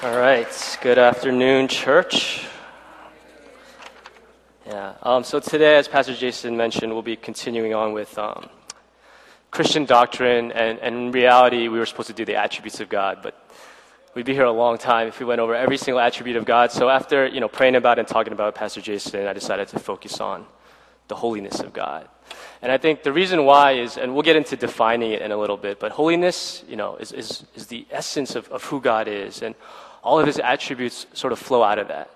All right, good afternoon, church. So today, as Pastor Jason mentioned, we'll be continuing on with Christian doctrine, and in reality, we were supposed to do the attributes of God, but we'd be here a long time if we went over every single attribute of God. So after praying about and talking about Pastor Jason, I decided to focus on the holiness of God. And I think the reason why is, and we'll get into defining it in a little bit, but holiness, is the essence of who God is, and all of his attributes sort of flow out of that.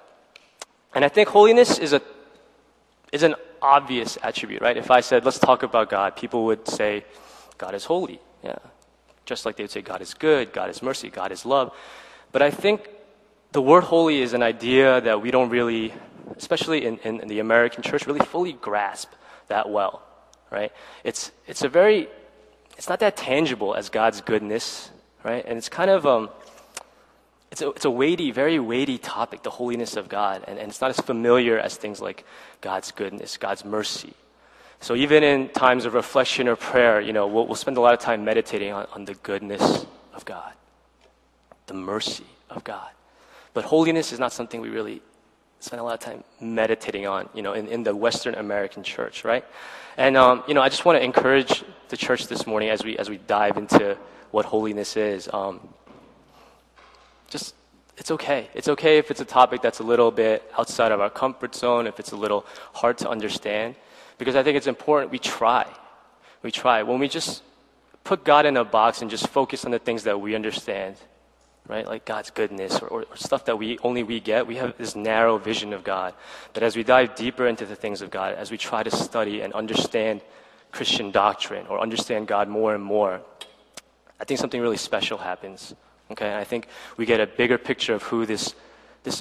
And I think holiness is an obvious attribute, right? If I said, let's talk about God, people would say, God is holy. Yeah. Just like they would say, God is good, God is mercy, God is love. But I think the word holy is an idea that we don't really, especially in the American church, really fully grasp that well, right? It's not that tangible as God's goodness, right? And it's kind of, It's a weighty, very weighty topic, the holiness of God. And it's not as familiar as things like God's goodness, God's mercy. So even in times of reflection or prayer, we'll spend a lot of time meditating on the goodness of God, the mercy of God. But holiness is not something we really spend a lot of time meditating on, in the Western American church, right? And, I just want to encourage the church this morning as we dive into what holiness is. It's okay. It's okay if it's a topic that's a little bit outside of our comfort zone, if it's a little hard to understand, because I think it's important we try. We try. When we just put God in a box and just focus on the things that we understand, right, like God's goodness or stuff that we get, we have this narrow vision of God. But as we dive deeper into the things of God, as we try to study and understand Christian doctrine or understand God more and more, I think something really special happens. Okay, and I think we get a bigger picture of who this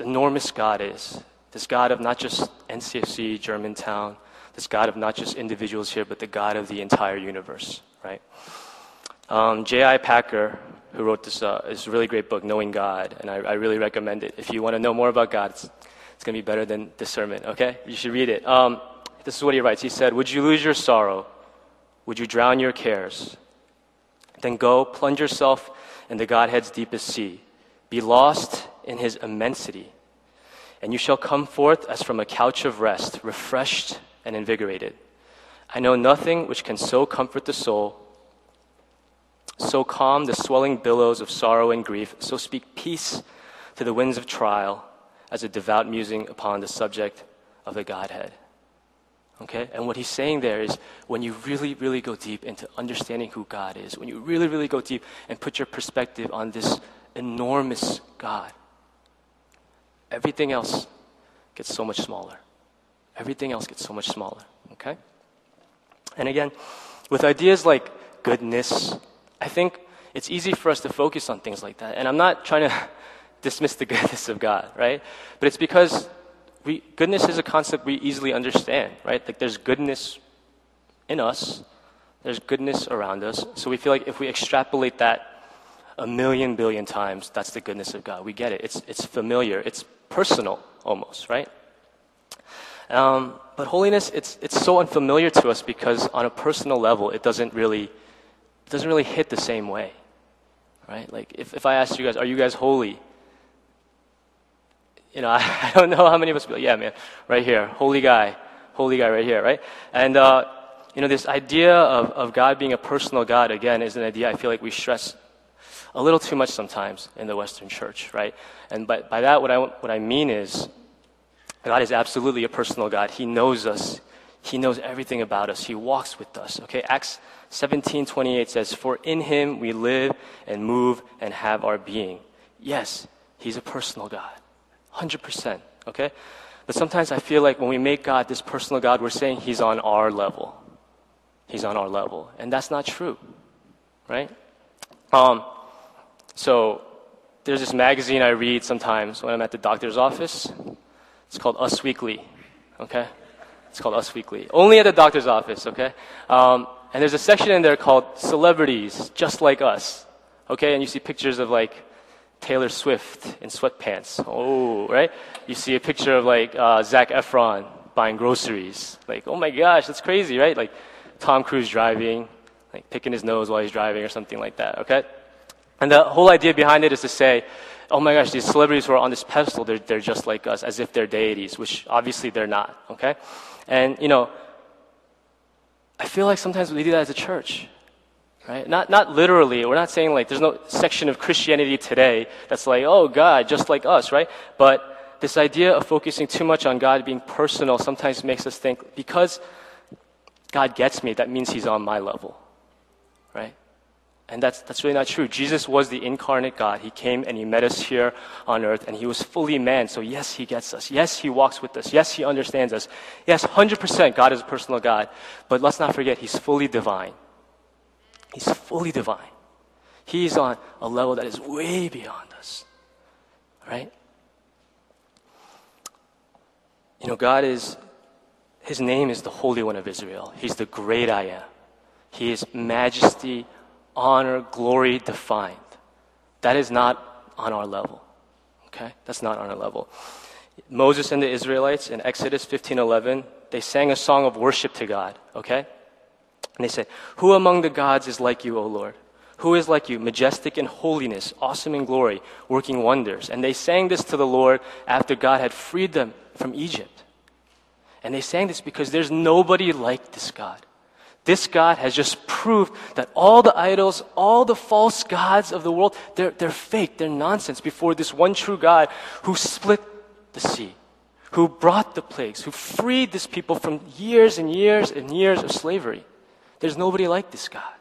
enormous God is, this God of not just NCFC Germantown, this God of not just individuals here, but the God of the entire universe, right? J.I. Packer, who wrote this really great book, Knowing God, and I really recommend it. If you want to know more about God, it's going to be better than this sermon, okay? You should read it. This is what he writes. He said, "Would you lose your sorrow? Would you drown your cares? Then go, plunge yourself in the Godhead's deepest sea. Be lost in his immensity, and you shall come forth as from a couch of rest, refreshed and invigorated. I know nothing which can so comfort the soul, so calm the swelling billows of sorrow and grief, so speak peace to the winds of trial, as a devout musing upon the subject of the Godhead." Okay? And what he's saying there is, when you really, really go deep into understanding who God is, when you really, really go deep and put your perspective on this enormous God, everything else gets so much smaller. Everything else gets so much smaller. Okay? And again, with ideas like goodness, I think it's easy for us to focus on things like that. And I'm not trying to dismiss the goodness of God, right? But it's because goodness is a concept we easily understand, right? Like there's goodness in us, there's goodness around us, so we feel like if we extrapolate that a million billion times, that's the goodness of God. We get it. It's familiar. It's personal almost, right? But holiness, it's so unfamiliar to us because on a personal level, it doesn't really hit the same way, right? Like if I asked you guys, are you guys holy? I don't know how many of us be like, yeah, man, right here, holy guy right here, right? And, this idea of God being a personal God, again, is an idea I feel like we stress a little too much sometimes in the Western church, right? And by that, what I mean is God is absolutely a personal God. He knows us. He knows everything about us. He walks with us, okay? Acts 17:28 says, "For in him we live and move and have our being." Yes, he's a personal God. 100%, okay? But sometimes I feel like when we make God this personal God, we're saying he's on our level. He's on our level. And that's not true, right? So there's this magazine I read sometimes when I'm at the doctor's office. It's called Us Weekly, okay? It's called Us Weekly. Only at the doctor's office, okay? And there's a section in there called Celebrities Just Like Us, okay? And you see pictures of like Taylor Swift in sweatpants. Oh, right? You see a picture of like Zac Efron buying groceries. Like, oh my gosh, that's crazy, right? Like Tom Cruise driving, like picking his nose while he's driving or something like that, okay? And the whole idea behind it is to say, oh my gosh, these celebrities who are on this pedestal, they're just like us, as if they're deities, which obviously they're not, okay? And, you know, I feel like sometimes we do that as a church, right? Not literally. We're not saying like there's no section of Christianity today that's like, oh, God, just like us, right? But this idea of focusing too much on God being personal sometimes makes us think, because God gets me, that means he's on my level, right? And that's really not true. Jesus was the incarnate God. He came and he met us here on earth, and he was fully man. So yes, he gets us. Yes, he walks with us. Yes, he understands us. Yes, 100% God is a personal God. But let's not forget, he's fully divine. He's fully divine. He's on a level that is way beyond us, right? You know, God is, his name is the Holy One of Israel. He's the great I am. He is majesty, honor, glory defined. That is not on our level, okay? That's not on our level. Moses and the Israelites in Exodus 15:11, they sang a song of worship to God, okay? And they said, who among the gods is like you, O Lord? Who is like you, majestic in holiness, awesome in glory, working wonders? And they sang this to the Lord after God had freed them from Egypt. And they sang this because there's nobody like this God. This God has just proved that all the idols, all the false gods of the world, they're fake, they're nonsense before this one true God who split the sea, who brought the plagues, who freed this people from years and years and years of slavery. There's nobody like this God.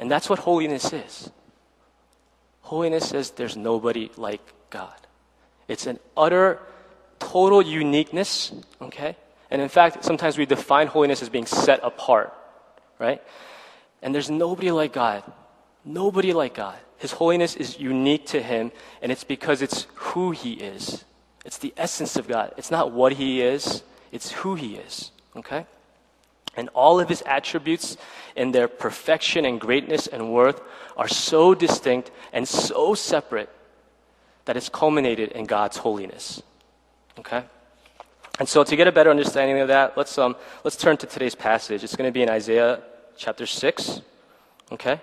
And that's what holiness is. Holiness says there's nobody like God. It's an utter, total uniqueness, okay? And in fact, sometimes we define holiness as being set apart, right? And there's nobody like God. Nobody like God. His holiness is unique to him, and it's because it's who he is. It's the essence of God. It's not what he is, it's who he is, okay? And all of his attributes in their perfection and greatness and worth are so distinct and so separate that it's culminated in God's holiness, okay? And so to get a better understanding of that, let's turn to today's passage. It's going to be in Isaiah chapter 6, okay?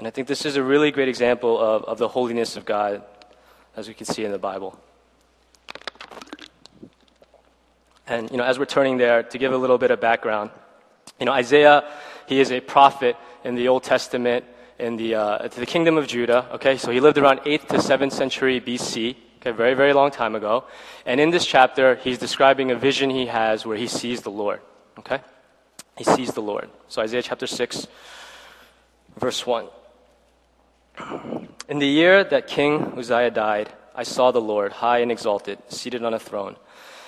And I think this is a really great example of the holiness of God, as we can see in the Bible. And, you know, as we're turning there, to give a little bit of background, you know, Isaiah, he is a prophet in the Old Testament, in the kingdom of Judah, okay? So he lived around 8th to 7th century BC, okay, very, very long time ago. And in this chapter, he's describing a vision he has where he sees the Lord, okay? He sees the Lord. So Isaiah chapter 6, verse 1. In the year that King Uzziah died, I saw the Lord, high and exalted, seated on a throne,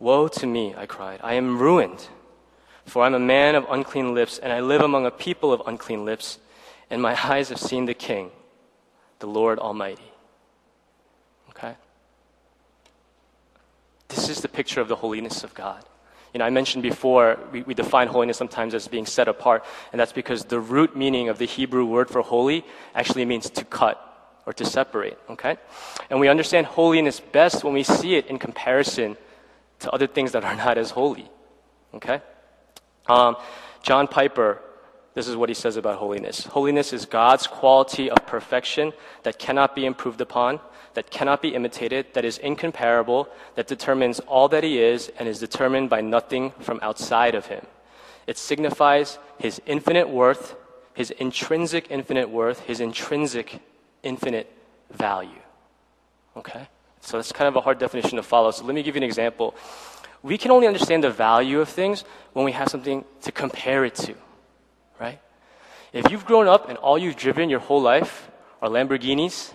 Woe to me, I cried. I am ruined, for I am a man of unclean lips, and I live among a people of unclean lips, and my eyes have seen the King, the Lord Almighty. Okay? This is the picture of the holiness of God. You know, I mentioned before, we define holiness sometimes as being set apart, and that's because the root meaning of the Hebrew word for holy actually means to cut or to separate, okay? And we understand holiness best when we see it in comparison to other things that are not as holy, okay? John Piper, this is what he says about holiness. Holiness is God's quality of perfection that cannot be improved upon, that cannot be imitated, that is incomparable, that determines all that he is and is determined by nothing from outside of him. It signifies his infinite worth, his intrinsic infinite worth, his intrinsic infinite value. Okay? So that's kind of a hard definition to follow. So let me give you an example. We can only understand the value of things when we have something to compare it to. Right? If you've grown up and all you've driven your whole life are Lamborghinis,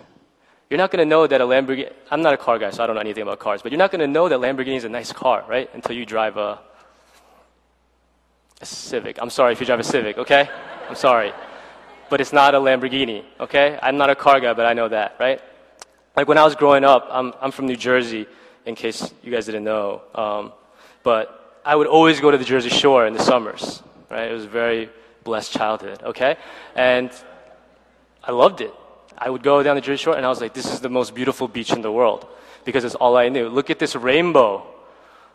you're not going to know that a Lamborghini... I'm not a car guy, so I don't know anything about cars, but you're not going to know that Lamborghini is a nice car, right? Until you drive a Civic. I'm sorry if you drive a Civic, okay? I'm sorry. but it's not a Lamborghini, okay? I'm not a car guy, but I know that, right? Like when I was growing up, I'm from New Jersey, in case you guys didn't know, but I would always go to the Jersey Shore in the summers, right? It was a very blessed childhood, okay? And I loved it. I would go down the Jersey Shore, and I was like, this is the most beautiful beach in the world, because it's all I knew. Look at this rainbow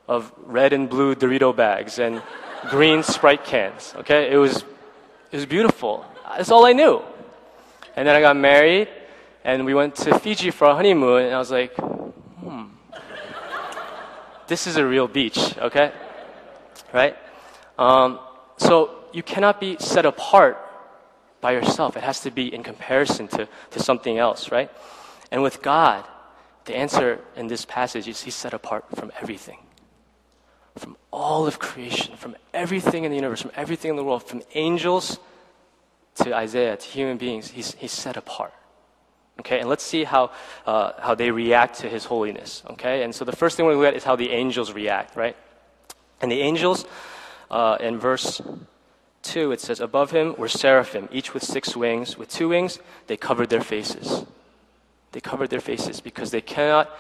of red and blue Dorito bags and green Sprite cans, okay? It was beautiful. That's all I knew. And then I got married, and we went to Fiji for our honeymoon, and I was like, this is a real beach, okay? Right? So you cannot be set apart by yourself. It has to be in comparison to something else, right? And with God, the answer in this passage is he's set apart from everything. From all of creation, from everything in the universe, from everything in the world, from angels to Isaiah, to human beings, he's set apart. Okay, and let's see how they react to his holiness. Okay, and so the first thing we're going to look at is how the angels react, right? And the angels, in verse 2, it says, above him were seraphim, each with 6 wings. With 2 wings, they covered their faces. They covered their faces because they cannot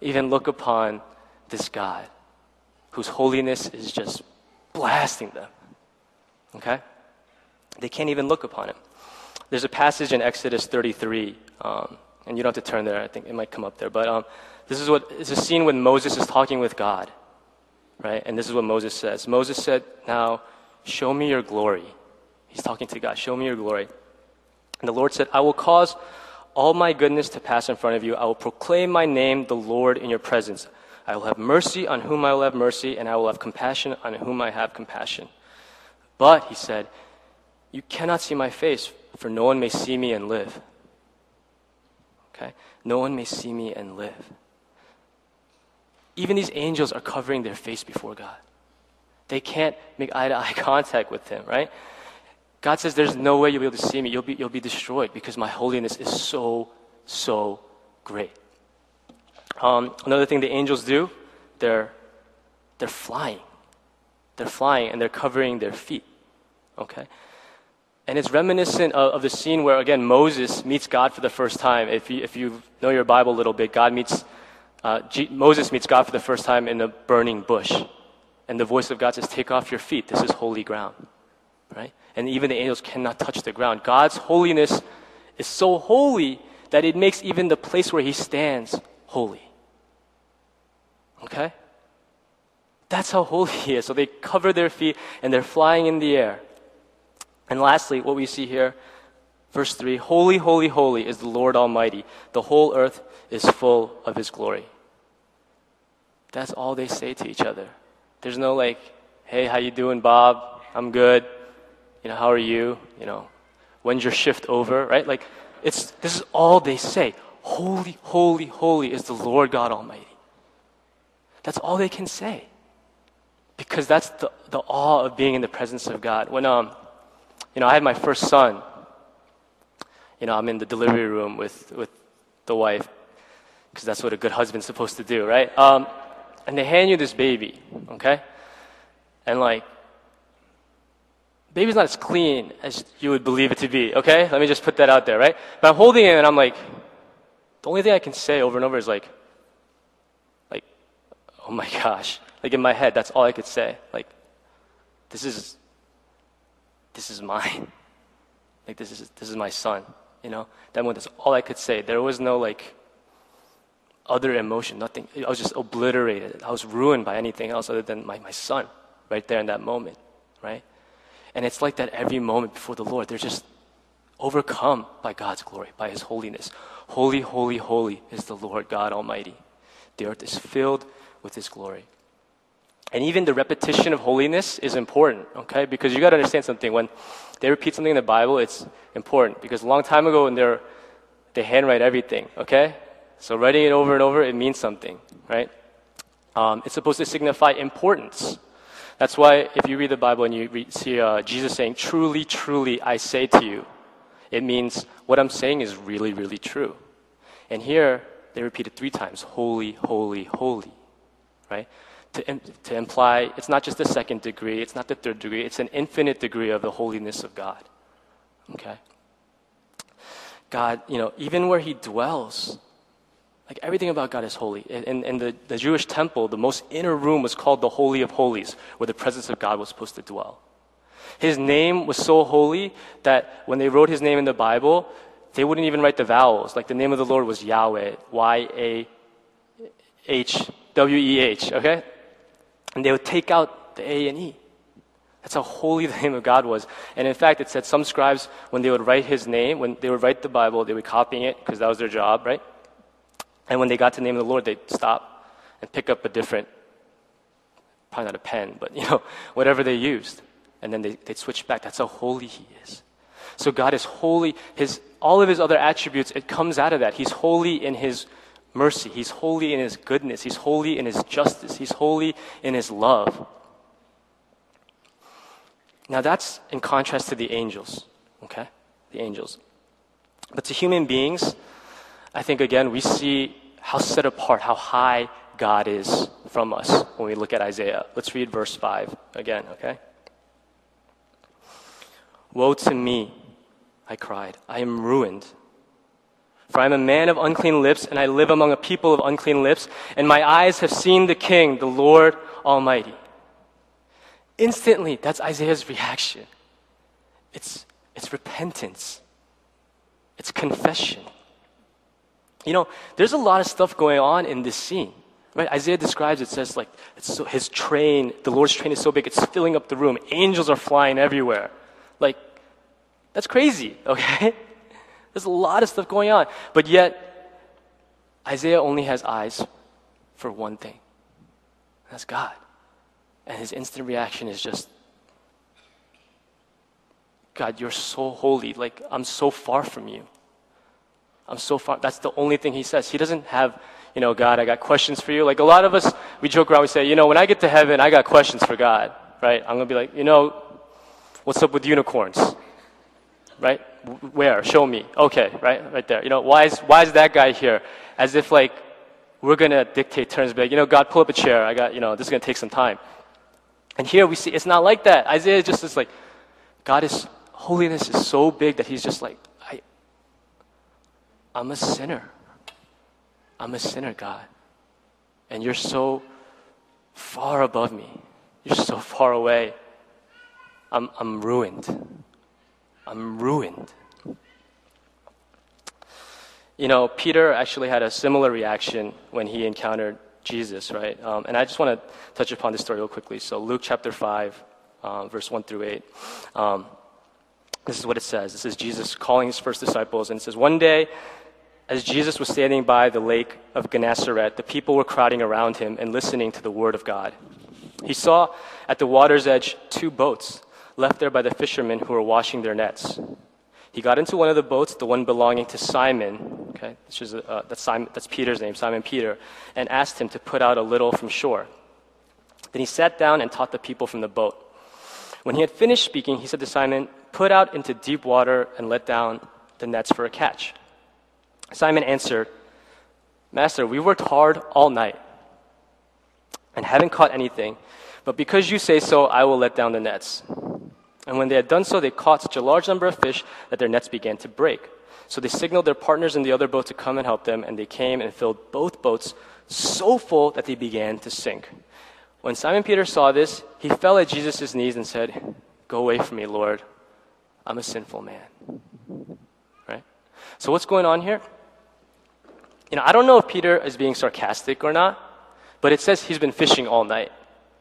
even look upon this God whose holiness is just blasting them, okay? They can't even look upon him. There's a passage in Exodus 33, and you don't have to turn there. I think it might come up there. But it's a scene when Moses is talking with God, right? And this is what Moses says. Moses said, now, show me your glory. He's talking to God. Show me your glory. And the Lord said, I will cause all my goodness to pass in front of you. I will proclaim my name, the Lord, in your presence. I will have mercy on whom I will have mercy, and I will have compassion on whom I have compassion. But, he said, you cannot see my face, for no one may see me and live. Okay? No one may see me and live. Even these angels are covering their face before God. They can't make eye-to-eye contact with him, right? God says, there's no way you'll be able to see me. You'll be destroyed because my holiness is so, so great. Another thing the angels do, they're flying. They're flying and they're covering their feet, okay? And it's reminiscent of the scene where, again, Moses meets God for the first time. If you know your Bible a little bit, Moses meets God for the first time in a burning bush. And the voice of God says, take off your feet. This is holy ground, right? And even the angels cannot touch the ground. God's holiness is so holy that it makes even the place where he stands holy. Okay? That's how holy he is. So they cover their feet and they're flying in the air. And lastly, what we see here, verse 3, holy, holy, holy is the Lord Almighty. The whole earth is full of his glory. That's all they say to each other. There's no like, hey, how you doing, Bob? I'm good. You know, how are you? You know, when's your shift over? Right? Like, this is all they say. Holy, holy, holy is the Lord God Almighty. That's all they can say. Because that's the awe of being in the presence of God. When, I had my first son, I'm in the delivery room with the wife, because that's what a good husband's supposed to do, right? And they hand you this baby, okay? And baby's not as clean as you would believe it to be, okay? Let me just put that out there, right? But I'm holding it and I'm like, the only thing I can say over and over is like, oh my gosh. Like in my head, that's all I could say. Like, this is mine. Like this is my son, That moment, that's all I could say. There was no other emotion, nothing. I was just obliterated. I was ruined by anything else other than my son right there in that moment, right? And it's like that every moment before the Lord. They're just overcome by God's glory, by his holiness. Holy, holy, holy is the Lord God Almighty. The earth is filled with his glory. And even the repetition of holiness is important, okay? Because you got to understand something. When they repeat something in the Bible, it's important. Because a long time ago, when they handwrite everything, okay? So writing it over and over, it means something, right? It's supposed to signify importance. That's why if you read the Bible and you see Jesus saying, truly, truly, I say to you, it means what I'm saying is really, really true. And here, they repeat it 3 times, holy, holy, holy, right? To imply it's not just the 2nd degree, it's not the 3rd degree, it's an infinite degree of the holiness of God, okay? God, you know, even where he dwells, like everything about God is holy. And the Jewish temple, the most inner room was called the Holy of Holies, where the presence of God was supposed to dwell. His name was so holy that when they wrote his name in the Bible, they wouldn't even write the vowels. Like the name of the Lord was Yahweh, YAHWEH, okay? And they would take out the A and E. That's how holy the name of God was. And in fact, it said some scribes, when they would write his name, when they would write the Bible, they were copying it because that was their job, right? And when they got to the name of the Lord, they'd stop and pick up a different, probably not a pen, but you know, whatever they used. And then they'd switch back. That's how holy he is. So God is holy. All of his other attributes, it comes out of that. He's holy in his mercy. He's holy in his goodness. He's holy in his justice. He's holy in his love. Now that's in contrast to the angels, okay? The angels. But to human beings, I think again, we see how set apart, how high God is from us when we look at Isaiah. Let's read verse 5 again, okay? Woe to me, I cried, I am ruined. For I am a man of unclean lips, and I live among a people of unclean lips, and my eyes have seen the King, the Lord Almighty. Instantly, that's Isaiah's reaction. It's repentance. It's confession. You know, there's a lot of stuff going on in this scene, right? Isaiah describes it, says like, his train, the Lord's train is so big, it's filling up the room. Angels are flying everywhere. Like, that's crazy, okay? There's a lot of stuff going on. But yet, Isaiah only has eyes for one thing. That's God. And his instant reaction is just, God, you're so holy. Like, I'm so far from you. I'm so far. That's the only thing he says. He doesn't have, you know, God, I got questions for you. Like, a lot of us, we joke around, we say, you know, when I get to heaven, I got questions for God, right? I'm going to be like, you know, what's up with unicorns? Right? Where? Show me. Okay, right there. You know, why is that guy here? As if, like, we're going to dictate terms, be like, you know, God, pull up a chair. I got, you know, this is going to take some time. And here we see, it's not like that. Isaiah just is like, holiness is so big that he's just like, I'm a sinner. I'm a sinner, God. And you're so far above me. You're so far away. I'm ruined. I'm ruined. You know, Peter actually had a similar reaction when he encountered Jesus, right? And I just want to touch upon this story real quickly. So Luke chapter 5, verse 1 through 8. This is what it says. This is Jesus calling his first disciples. And it says, one day, as Jesus was standing by the lake of Gennesaret, the people were crowding around him and listening to the word of God. He saw at the water's edge two boats left there by the fishermen who were washing their nets. He got into one of the boats, the one belonging to Simon, okay, which is, that's Peter's name, Simon Peter, and asked him to put out a little from shore. Then he sat down and taught the people from the boat. When he had finished speaking, he said to Simon, put out into deep water and let down the nets for a catch. Simon answered, Master, we worked hard all night and haven't caught anything, but because you say so, I will let down the nets. And when they had done so, they caught such a large number of fish that their nets began to break. So they signaled their partners in the other boat to come and help them, and they came and filled both boats so full that they began to sink. When Simon Peter saw this, he fell at Jesus' knees and said, go away from me, Lord. I'm a sinful man. Right? So what's going on here? You know, I don't know if Peter is being sarcastic or not, but it says he's been fishing all night.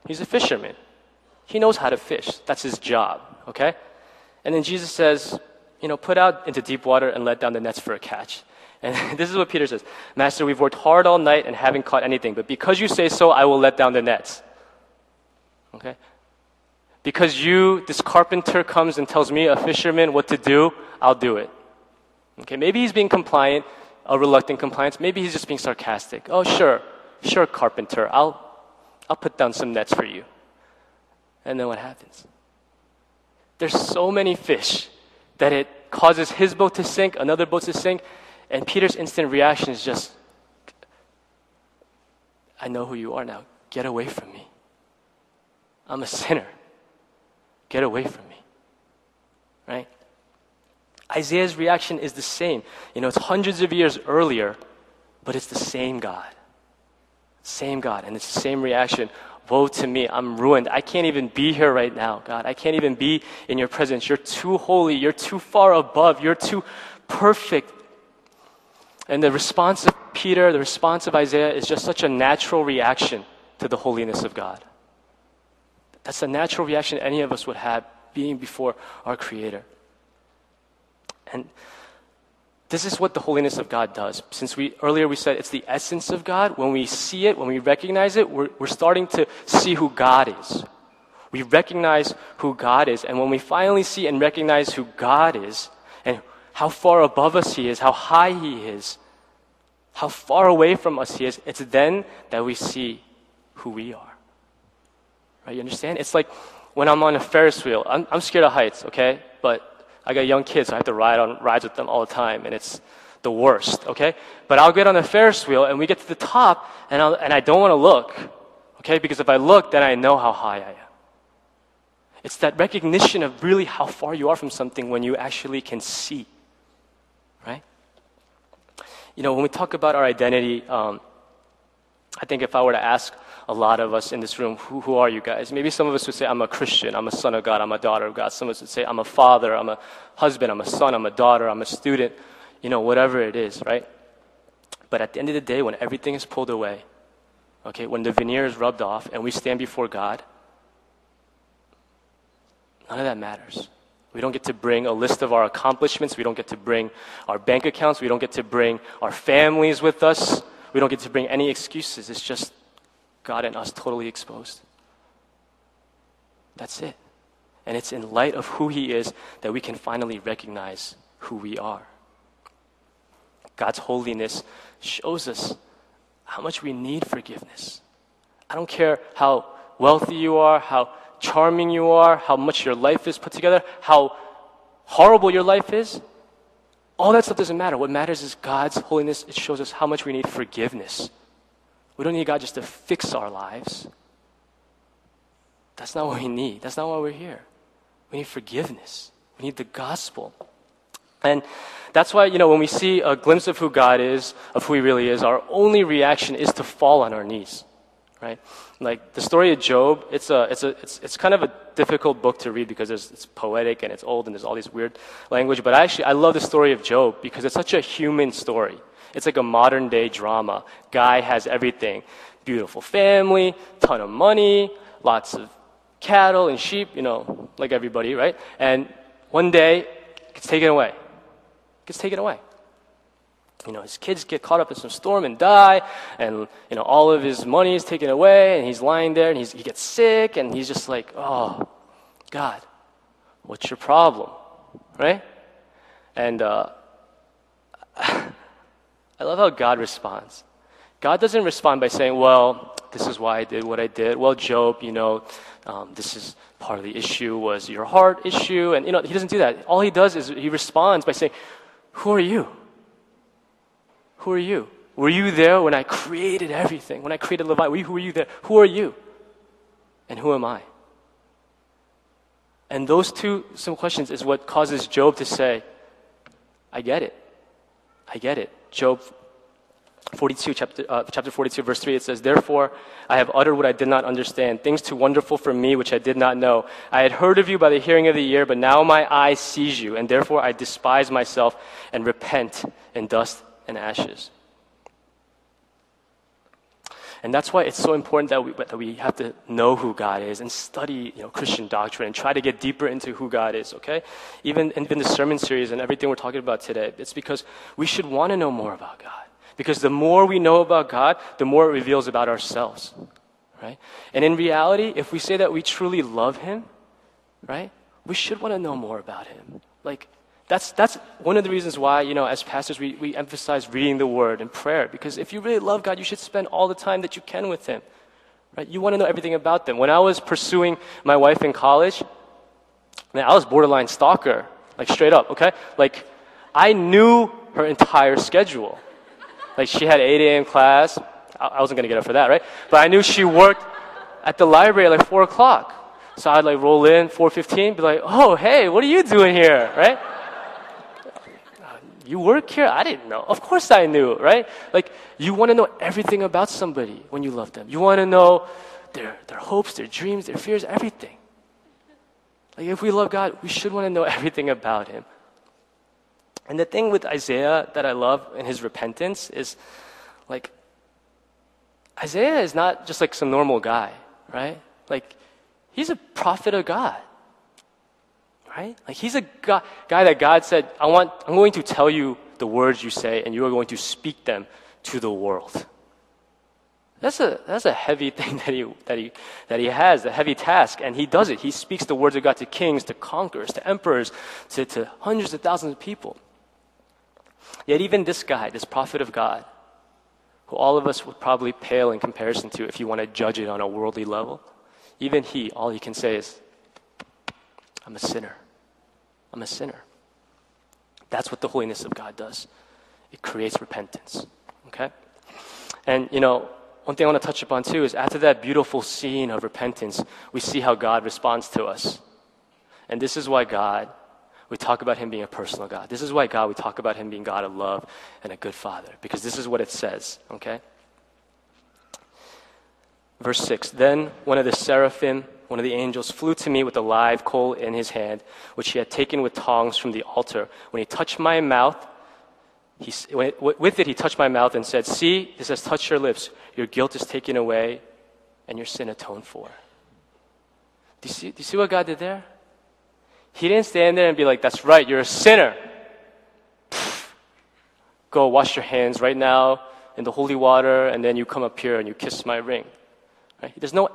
He's a fisherman. He knows how to fish. That's his job, okay? And then Jesus says, you know, put out into deep water and let down the nets for a catch. And this is what Peter says, Master, we've worked hard all night and haven't caught anything, but because you say so, I will let down the nets. Okay? Because you, this carpenter comes and tells me, a fisherman, what to do, I'll do it. Okay, maybe he's being compliant, a reluctant compliance. Maybe he's just being sarcastic. Oh, sure, carpenter, I'll put down some nets for you. And then what happens? There's so many fish that it causes his boat to sink, another boat to sink, and Peter's instant reaction is just, I know who you are now. Get away from me. I'm a sinner. Get away from me. Right? Isaiah's reaction is the same. You know, it's hundreds of years earlier, but it's the same God. Same God, and it's the same reaction. Woe to me, I'm ruined. I can't even be here right now, God. I can't even be in your presence. You're too holy. You're too far above. You're too perfect. And the response of Peter, the response of Isaiah is just such a natural reaction to the holiness of God. That's a natural reaction any of us would have being before our Creator. And this is what the holiness of God does. Since earlier we said it's the essence of God, when we see it, when we recognize it, we're starting to see who God is. We recognize who God is, and when we finally see and recognize who God is, and how far above us He is, how high He is, how far away from us He is, it's then that we see who we are. Right? You understand? It's like when I'm on a Ferris wheel. I'm scared of heights, okay? But I got young kids, so I have to ride on rides with them all the time, and it's the worst, okay? But I'll get on the Ferris wheel, and we get to the top, and I don't want to look, okay? Because if I look, then I know how high I am. It's that recognition of really how far you are from something when you actually can see, right? You know, when we talk about our identity, I think if I were to ask a lot of us in this room, who are you guys? Maybe some of us would say, I'm a Christian, I'm a son of God, I'm a daughter of God. Some of us would say, I'm a father, I'm a husband, I'm a son, I'm a daughter, I'm a student, you know, whatever it is, right? But at the end of the day, when everything is pulled away, okay, when the veneer is rubbed off and we stand before God, none of that matters. We don't get to bring a list of our accomplishments. We don't get to bring our bank accounts. We don't get to bring our families with us. We don't get to bring any excuses. It's just God and us totally exposed. That's it. And it's in light of who He is that we can finally recognize who we are. God's holiness shows us how much we need forgiveness. I don't care how wealthy you are, how charming you are, how much your life is put together, how horrible your life is. All that stuff doesn't matter. What matters is God's holiness. It shows us how much we need forgiveness. We don't need God just to fix our lives. That's not what we need. That's not why we're here. We need forgiveness. We need the gospel. And that's why, you know, when we see a glimpse of who God is, of who He really is, our only reaction is to fall on our knees, right? Like the story of Job, it's kind of a difficult book to read because it's poetic and it's old and there's all this weird language. But I love the story of Job because it's such a human story. It's like a modern day drama. Guy has everything. Beautiful family, ton of money, lots of cattle and sheep, you know, like everybody, right? And one day, it gets taken away. You know, his kids get caught up in some storm and die, and, you know, all of his money is taken away, and he's lying there, and he gets sick, and he's just like, oh, God, what's your problem, right? And I love how God responds. God doesn't respond by saying, well, this is why I did what I did. Well, Job, you know, this is part of the issue was your heart issue. And, you know, He doesn't do that. All He does is He responds by saying, who are you? Who are you? Were you there when I created everything? When I created Levi, who were you there? Who are you? And who am I? And those two simple questions is what causes Job to say, I get it. I get it. Job 42, chapter 42, verse 3, it says, Therefore, I have uttered what I did not understand, things too wonderful for me which I did not know. I had heard of you by the hearing of the ear, but now my eye sees you, and therefore I despise myself and repent in dust and ashes. And that's why it's so important that we have to know who God is and study, you know, Christian doctrine and try to get deeper into who God is, okay? Even the sermon series and everything we're talking about today, it's because we should want to know more about God. Because the more we know about God, the more it reveals about ourselves, right? And in reality, if we say that we truly love Him, right, we should want to know more about Him. Like, that's one of the reasons why, you know, as pastors, we emphasize reading the Word and prayer. Because if you really love God, you should spend all the time that you can with Him, right? You want to know everything about them. When I was pursuing my wife in college, man, I was borderline stalker, like straight up, okay? Like, I knew her entire schedule. Like, she had 8 a.m. class. I wasn't going to get up for that, right? But I knew she worked at the library at like 4 o'clock. So I'd like roll in, 4:15, be like, oh, hey, what are you doing here, right? you work here? I didn't know. Of course I knew, right? Like, you want to know everything about somebody when you love them. You want to know their hopes, their dreams, their fears, everything. Like, if we love God, we should want to know everything about Him. And the thing with Isaiah that I love in his repentance is, like, Isaiah is not just like some normal guy, right? Like, he's a prophet of God. Right? Like, he's a guy that God said, I'm going to tell you the words you say, and you are going to speak them to the world. That's a heavy thing that he has, a heavy task, and he does it. He speaks the words of God to kings, to conquerors, to emperors, to hundreds of thousands of people. Yet even this guy, this prophet of God, who all of us would probably pale in comparison to if you want to judge it on a worldly level, even he, all he can say is, I'm a sinner. I'm a sinner. That's what the holiness of God does. It creates repentance. Okay? And, you know, one thing I want to touch upon too is after that beautiful scene of repentance, we see how God responds to us. And this is why God, we talk about Him being a personal God. This is why God, we talk about Him being God of love and a good Father. Because this is what it says. Okay? Verse 6, then one of the seraphim, one of the angels, flew to me with a live coal in his hand, which he had taken with tongs from the altar. When he touched my mouth, he touched my mouth and said, see, this has touched your lips. Your guilt is taken away and your sin atoned for. Do you see what God did there? He didn't stand there and be like, that's right, you're a sinner. Go wash your hands right now in the holy water, and then you come up here and you kiss my ring. Right? There's no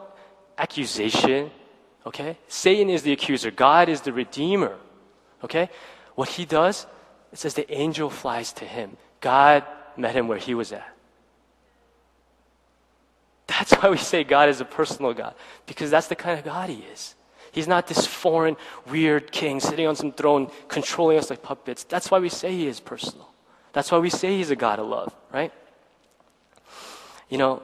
accusation, okay? Satan is the accuser. God is the redeemer, okay? What he does, it says the angel flies to him. God met him where he was at. That's why we say God is a personal God, because that's the kind of God He is. He's not this foreign, weird king sitting on some throne controlling us like puppets. That's why we say He is personal. That's why we say He's a God of love, right? You know,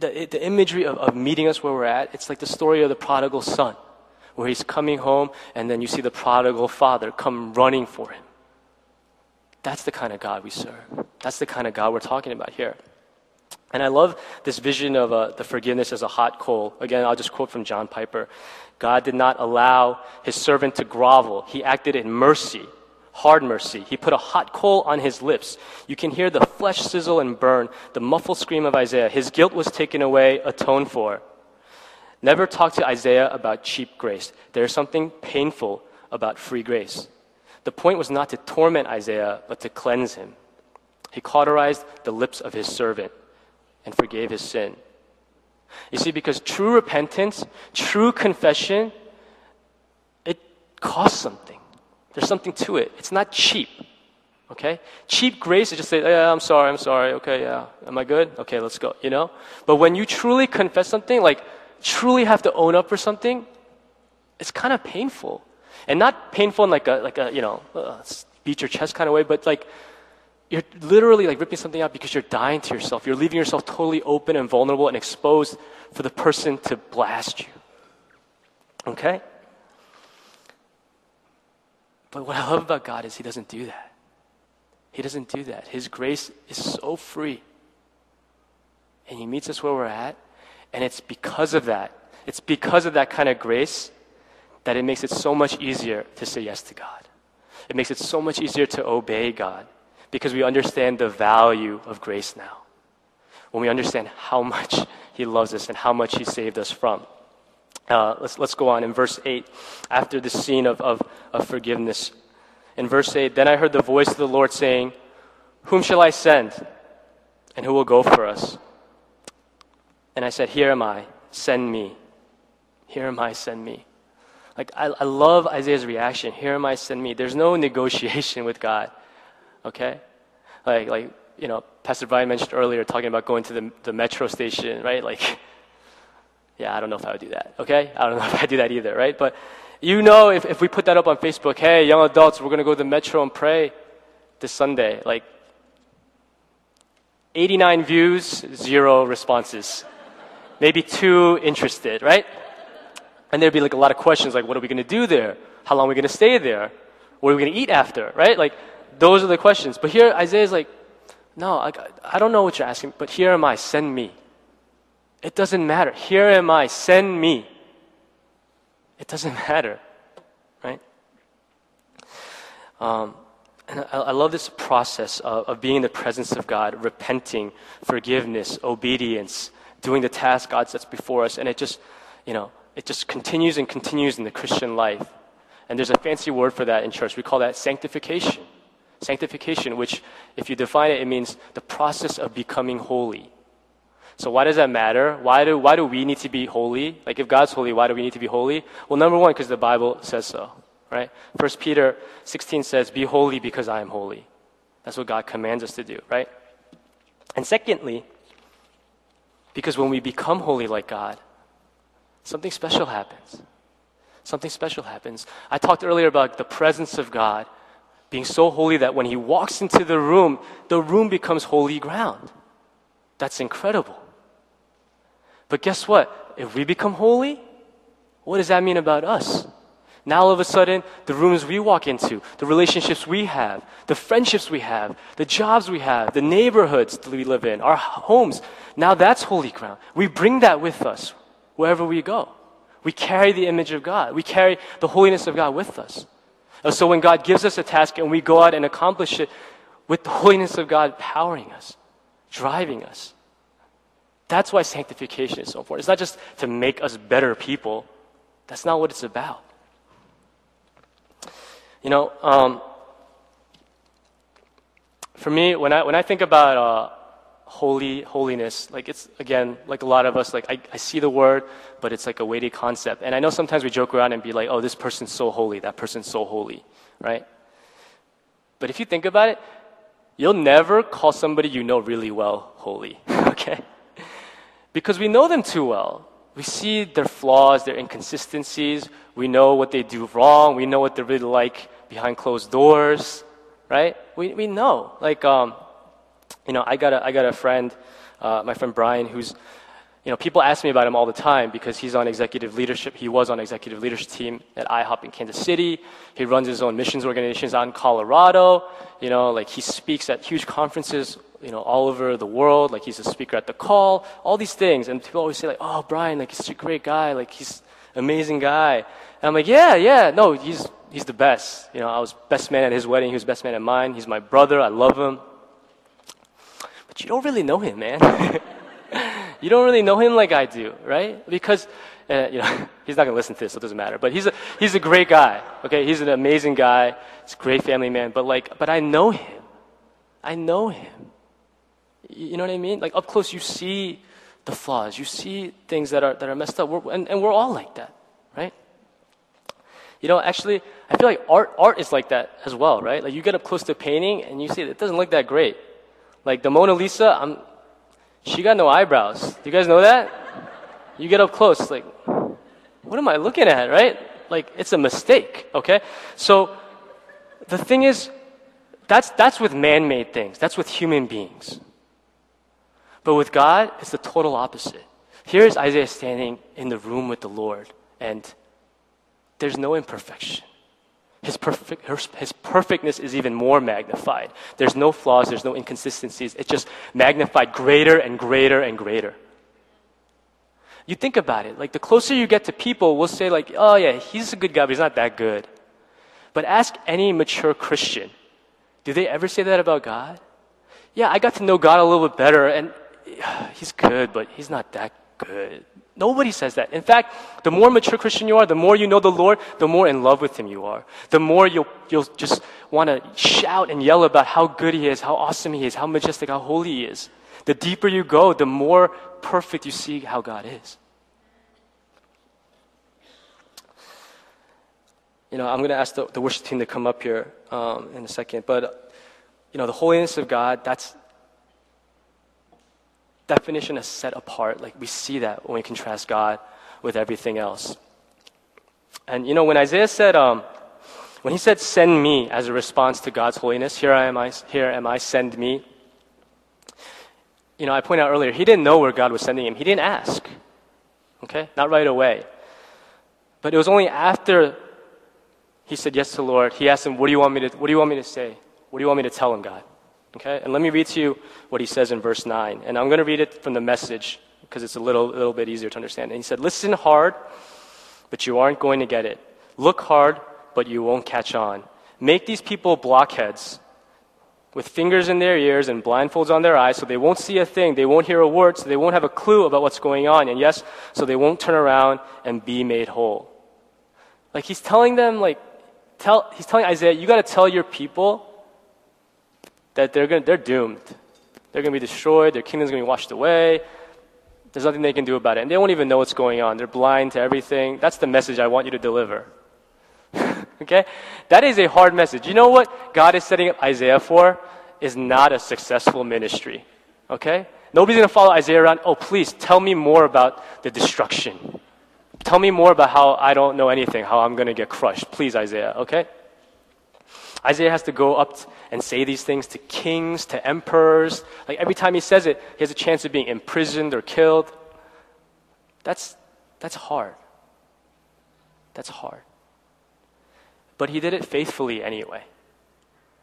the imagery of meeting us where we're at, it's like the story of the prodigal son, where he's coming home, and then you see the prodigal father come running for him. That's the kind of God we serve. That's the kind of God we're talking about here. And I love this vision of the forgiveness as a hot coal. Again, I'll just quote from John Piper. God did not allow His servant to grovel. He acted in mercy, hard mercy. He put a hot coal on his lips. You can hear the flesh sizzle and burn, the muffled scream of Isaiah. His guilt was taken away, atoned for. Never talk to Isaiah about cheap grace. There is something painful about free grace. The point was not to torment Isaiah, but to cleanse him. He cauterized the lips of His servant and forgave his sin. You see, because true repentance, true confession, it costs something. There's something to it. It's not cheap, okay? Cheap grace is just say, yeah, I'm sorry, okay, yeah. Am I good? Okay, let's go, you know? But when you truly confess something, like truly have to own up for something, it's kind of painful. And not painful in like a you know, beat your chest kind of way, but like you're literally like ripping something out because you're dying to yourself. You're leaving yourself totally open and vulnerable and exposed for the person to blast you, okay? But what I love about God is He doesn't do that. He doesn't do that. His grace is so free. And He meets us where we're at. And it's because of that. It's because of that kind of grace that it makes it so much easier to say yes to God. It makes it so much easier to obey God because we understand the value of grace now. When we understand how much He loves us and how much He saved us from. Let's go on. In verse 8, after this scene of forgiveness, in verse 8, then I heard the voice of the Lord saying, whom shall I send? And who will go for us? And I said, here am I, send me. Here am I, send me. Like, I love Isaiah's reaction. Here am I, send me. There's no negotiation with God, okay? Like you know, Pastor Brian mentioned earlier, talking about going to the metro station, right? Like, yeah, I don't know if I would do that, okay? I don't know if I do that either, right? But you know, if we put that up on Facebook, hey, young adults, we're going to go to the metro and pray this Sunday. Like, 89 views, 0 responses. Maybe 2 interested, right? And there'd be like a lot of questions, like, what are we going to do there? How long are we going to stay there? What are we going to eat after, right? Like, Those are the questions. But here Isaiah's like, no, I don't know what you're asking, but here am I, send me. It doesn't matter. Here am I, send me. It doesn't matter, right? And I love this process of being in the presence of God, repenting, forgiveness, obedience, doing the task God sets before us, and it just, it just continues and continues in the Christian life. And there's a fancy word for that in church. We call that sanctification. Sanctification, which if you define it, it means the process of becoming holy. So why does that matter? Why do we need to be holy? Like if God's holy, why do we need to be holy? Well, number one, because the Bible says so, right? 1 Peter 16 says, be holy because I am holy. That's what God commands us to do, right? And secondly, because when we become holy like God, something special happens. Something special happens. I talked earlier about the presence of God being so holy that when he walks into the room becomes holy ground. That's incredible. But guess what? If we become holy, what does that mean about us? Now all of a sudden, the rooms we walk into, the relationships we have, the friendships we have, the jobs we have, the neighborhoods that we live in, our homes, now that's holy ground. We bring that with us wherever we go. We carry the image of God. We carry the holiness of God with us. And so when God gives us a task and we go out and accomplish it with the holiness of God powering us, driving us. That's why sanctification is so important. It's not just to make us better people. That's not what it's about. For me, when I think about holiness, like it's, again, like a lot of us, like I see the word, but it's like a weighty concept. And I know sometimes we joke around and be like, oh, this person's so holy, that person's so holy, right? But if you think about it, you'll never call somebody you know really well holy, okay? Because we know them too well. We see their flaws, their inconsistencies. We know what they do wrong. We know what they're really like behind closed doors, right? We know. Like, I got a friend, my friend Brian, who's, people ask me about him all the time because he's on executive leadership. He was on executive leadership team at IHOP in Kansas City. He runs his own missions organizations out in Colorado. He speaks at huge conferences, all over the world. Like, he's a speaker at The Call, all these things. And people always say, like, oh, Brian, like, he's such a great guy. Like, he's an amazing guy. And I'm like, yeah, no, he's the best. I was best man at his wedding. He was best man at mine. He's my brother. I love him. But you don't really know him, man. You don't really know him like I do, right? Because, he's not going to listen to this, so it doesn't matter. But he's a great guy, okay? He's an amazing guy. He's a great family man. But I know him. I know him. You know what I mean? Like, up close, you see the flaws. You see things that are messed up. And we're all like that, right? Actually, I feel like art is like that as well, right? Like, you get up close to a painting, and you see it doesn't look that great. Like, the Mona Lisa, she got no eyebrows. You guys know that? You get up close, like, what am I looking at, right? Like, it's a mistake, okay? So, the thing is, that's with man-made things. That's with human beings. But with God, it's the total opposite. Here is Isaiah standing in the room with the Lord, and there's no imperfection. His perfectness is even more magnified. There's no flaws. There's no inconsistencies. It's just magnified greater and greater and greater. You think about it. Like, the closer you get to people, we'll say, like, oh, yeah, he's a good guy, but he's not that good. But ask any mature Christian, do they ever say that about God? Yeah, I got to know God a little bit better, and he's good, but he's not that good. Nobody says that. In fact, the more mature Christian you are, the more you know the Lord, the more in love with him you are. The more you'll just want to shout and yell about how good he is, how awesome he is, how majestic, how holy he is. The deeper you go, the more perfect you see how God is. I'm going to ask the worship team to come up here in a second. But, the holiness of God, that's definition is set apart. Like, we see that when we contrast God with everything else. And when Isaiah said, when he said, "Send me," as a response to God's holiness, here am I, send me. I pointed out earlier, he didn't know where God was sending him. He didn't ask. Okay, not right away. But it was only after he said yes to the Lord, he asked him, "What do you want me to say? What do you want me to tell him, God? Okay, and let me read to you what he says in verse 9. And I'm going to read it from the Message because it's a little bit easier to understand. And he said, listen hard, but you aren't going to get it. Look hard, but you won't catch on. Make these people blockheads with fingers in their ears and blindfolds on their eyes so they won't see a thing, they won't hear a word, so they won't have a clue about what's going on. And yes, so they won't turn around and be made whole. Like he's telling them, he's telling Isaiah, you got to tell your people that they're doomed. They're going to be destroyed. Their kingdom's going to be washed away. There's nothing they can do about it. And they won't even know what's going on. They're blind to everything. That's the message I want you to deliver. Okay? That is a hard message. You know what God is setting up Isaiah for is not a successful ministry. Okay? Nobody's going to follow Isaiah around. Oh, please tell me more about the destruction. Tell me more about how I don't know anything, how I'm going to get crushed. Please, Isaiah. Okay? Isaiah has to go up and say these things to kings, to emperors. Like every time he says it, he has a chance of being imprisoned or killed. That's hard. That's hard. But he did it faithfully anyway,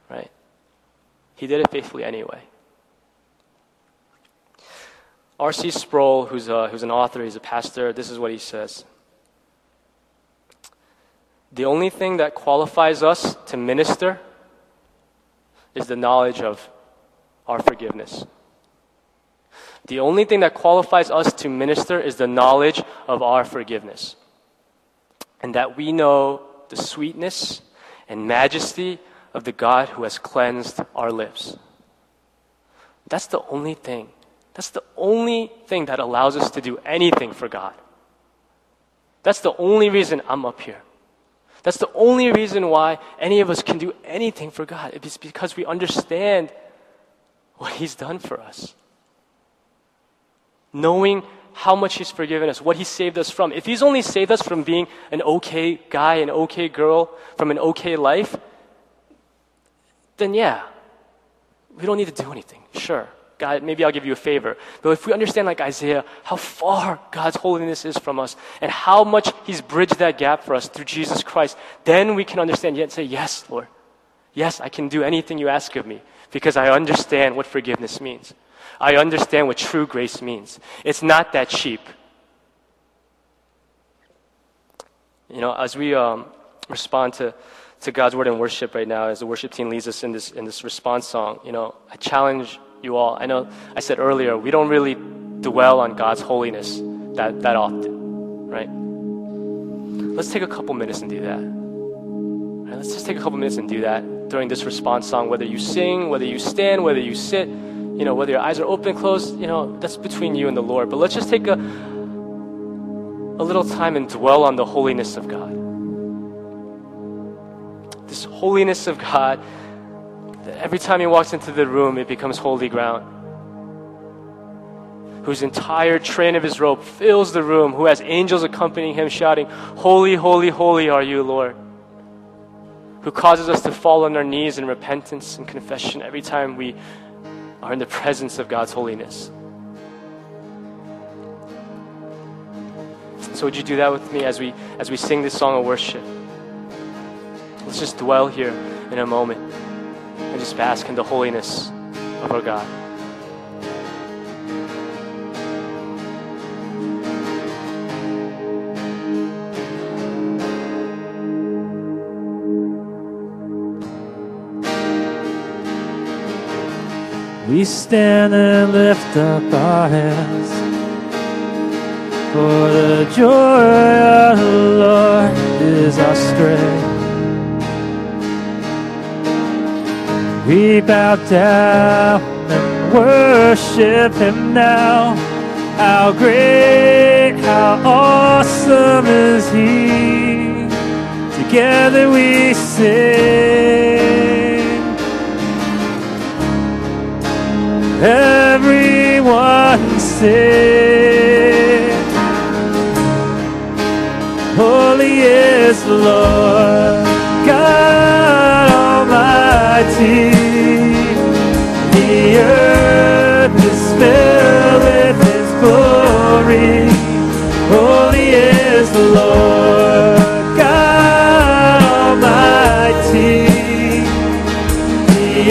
right? He did it faithfully anyway. R.C. Sproul, who's an author, he's a pastor, this is what he says. The only thing that qualifies us to minister is the knowledge of our forgiveness. The only thing that qualifies us to minister is the knowledge of our forgiveness. And that we know the sweetness and majesty of the God who has cleansed our lips. That's the only thing. That's the only thing that allows us to do anything for God. That's the only reason I'm up here. That's the only reason why any of us can do anything for God. It's because we understand what He's done for us. Knowing how much He's forgiven us, what He saved us from. If He's only saved us from being an okay guy, an okay girl, from an okay life, then yeah, we don't need to do anything. Sure, God, maybe I'll give you a favor. But if we understand like Isaiah, how far God's holiness is from us and how much He's bridged that gap for us through Jesus Christ, then we can understand yet and say, yes, Lord. Yes, I can do anything you ask of me because I understand what forgiveness means. I understand what true grace means. It's not that cheap. You know, as we respond to God's word in worship right now, as the worship team leads us in this response song, you know, I challenge you all. I know I said earlier, we don't really dwell on God's holiness that often, right? Let's take a couple minutes and do that. Right, let's just take a couple minutes and do that during this response song, whether you sing, whether you stand, whether you sit, you know, whether your eyes are open, closed, you know, that's between you and the Lord. But let's just take a little time and dwell on the holiness of God. This holiness of God, that every time He walks into the room, it becomes holy ground. Whose entire train of His robe fills the room, who has angels accompanying Him shouting, holy, holy, holy are you, Lord. Who causes us to fall on our knees in repentance and confession every time we are in the presence of God's holiness. So would you do that with me as we sing this song of worship? Let's just dwell here in a moment and just bask in the holiness of our God. We stand and lift up our hands for the joy of the Lord is our strength. We bow down and worship Him now. How great, how awesome is He. Together we sing. Everyone sing, holy is the Lord God Almighty. The earth is filled with His glory. Holy is the Lord God Almighty. The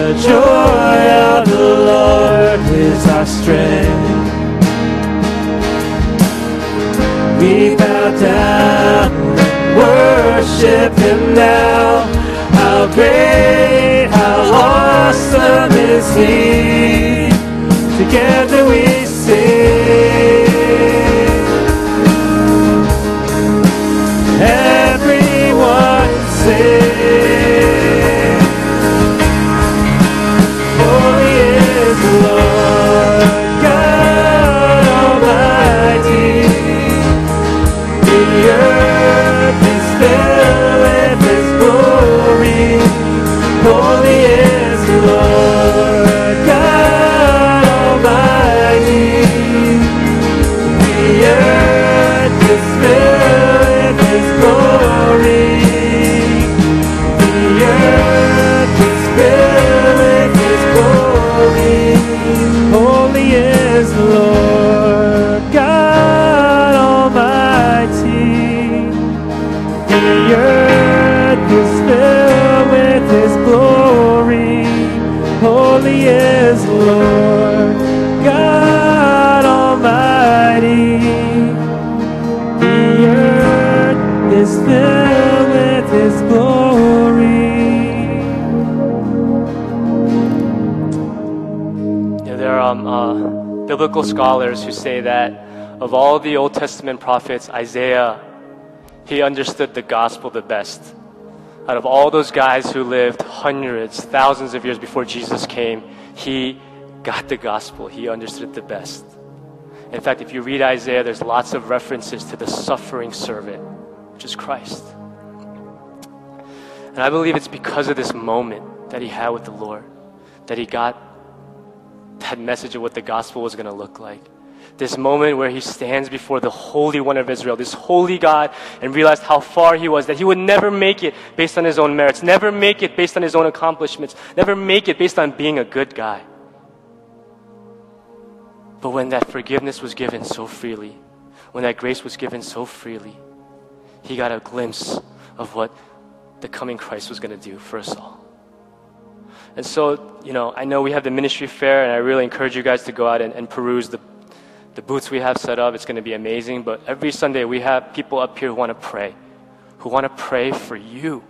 The joy of the Lord is our strength. We bow down and worship Him now. How great, how awesome is He. Together we sing. Everyone sing. Biblical scholars who say that of all the Old Testament prophets, Isaiah, he understood the gospel the best. Out of all those guys who lived hundreds, thousands of years before Jesus came, he got the gospel. He understood it the best. In fact, if you read Isaiah, there's lots of references to the suffering servant, which is Christ. And I believe it's because of this moment that he had with the Lord that he got that message of what the gospel was going to look like. This moment where he stands before the Holy One of Israel, this holy God, and realized how far he was, that he would never make it based on his own merits, never make it based on his own accomplishments, never make it based on being a good guy. But when that forgiveness was given so freely, when that grace was given so freely, he got a glimpse of what the coming Christ was going to do for us all. And so, you know, I know we have the ministry fair, and I really encourage you guys to go out and peruse the booths we have set up. It's going to be amazing. But every Sunday we have people up here who want to pray for you.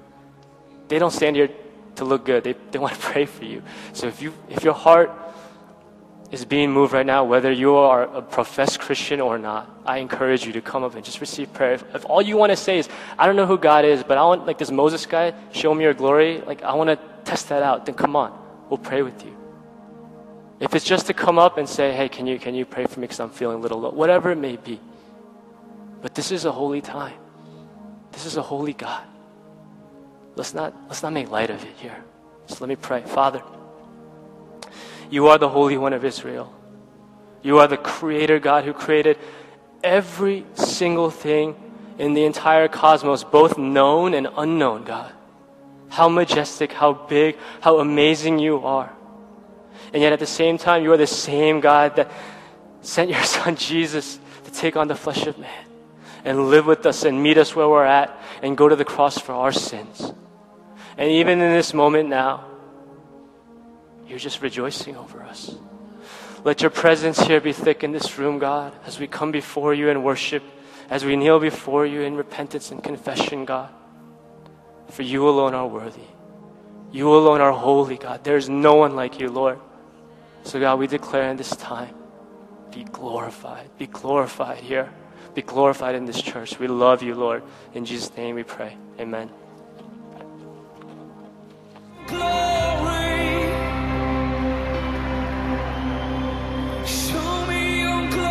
They don't stand here to look good. They want to pray for you. So if your heart is being moved right now, whether you are a professed Christian or not, I encourage you to come up and just receive prayer. If all you want to say is, I don't know who God is, but I want, like this Moses guy, show me your glory. Like, I want to test that out, then come on, we'll pray with you. If it's just to come up and say, hey, can you pray for me because I'm feeling a little low, whatever it may be. But this is a holy time. This is a holy God. Let's not make light of it here. Just let me pray. Father, you are the Holy One of Israel. You are the Creator God who created every single thing in the entire cosmos, both known and unknown, God. How majestic, how big, how amazing you are. And yet at the same time, you are the same God that sent your son Jesus to take on the flesh of man and live with us and meet us where we're at and go to the cross for our sins. And even in this moment now, you're just rejoicing over us. Let your presence here be thick in this room, God, as we come before you and worship, as we kneel before you in repentance and confession, God. For you alone are worthy. You alone are holy, God. There is no one like you, Lord. So, God, we declare in this time, be glorified. Be glorified here. Be glorified in this church. We love you, Lord. In Jesus' name we pray. Amen. Glory.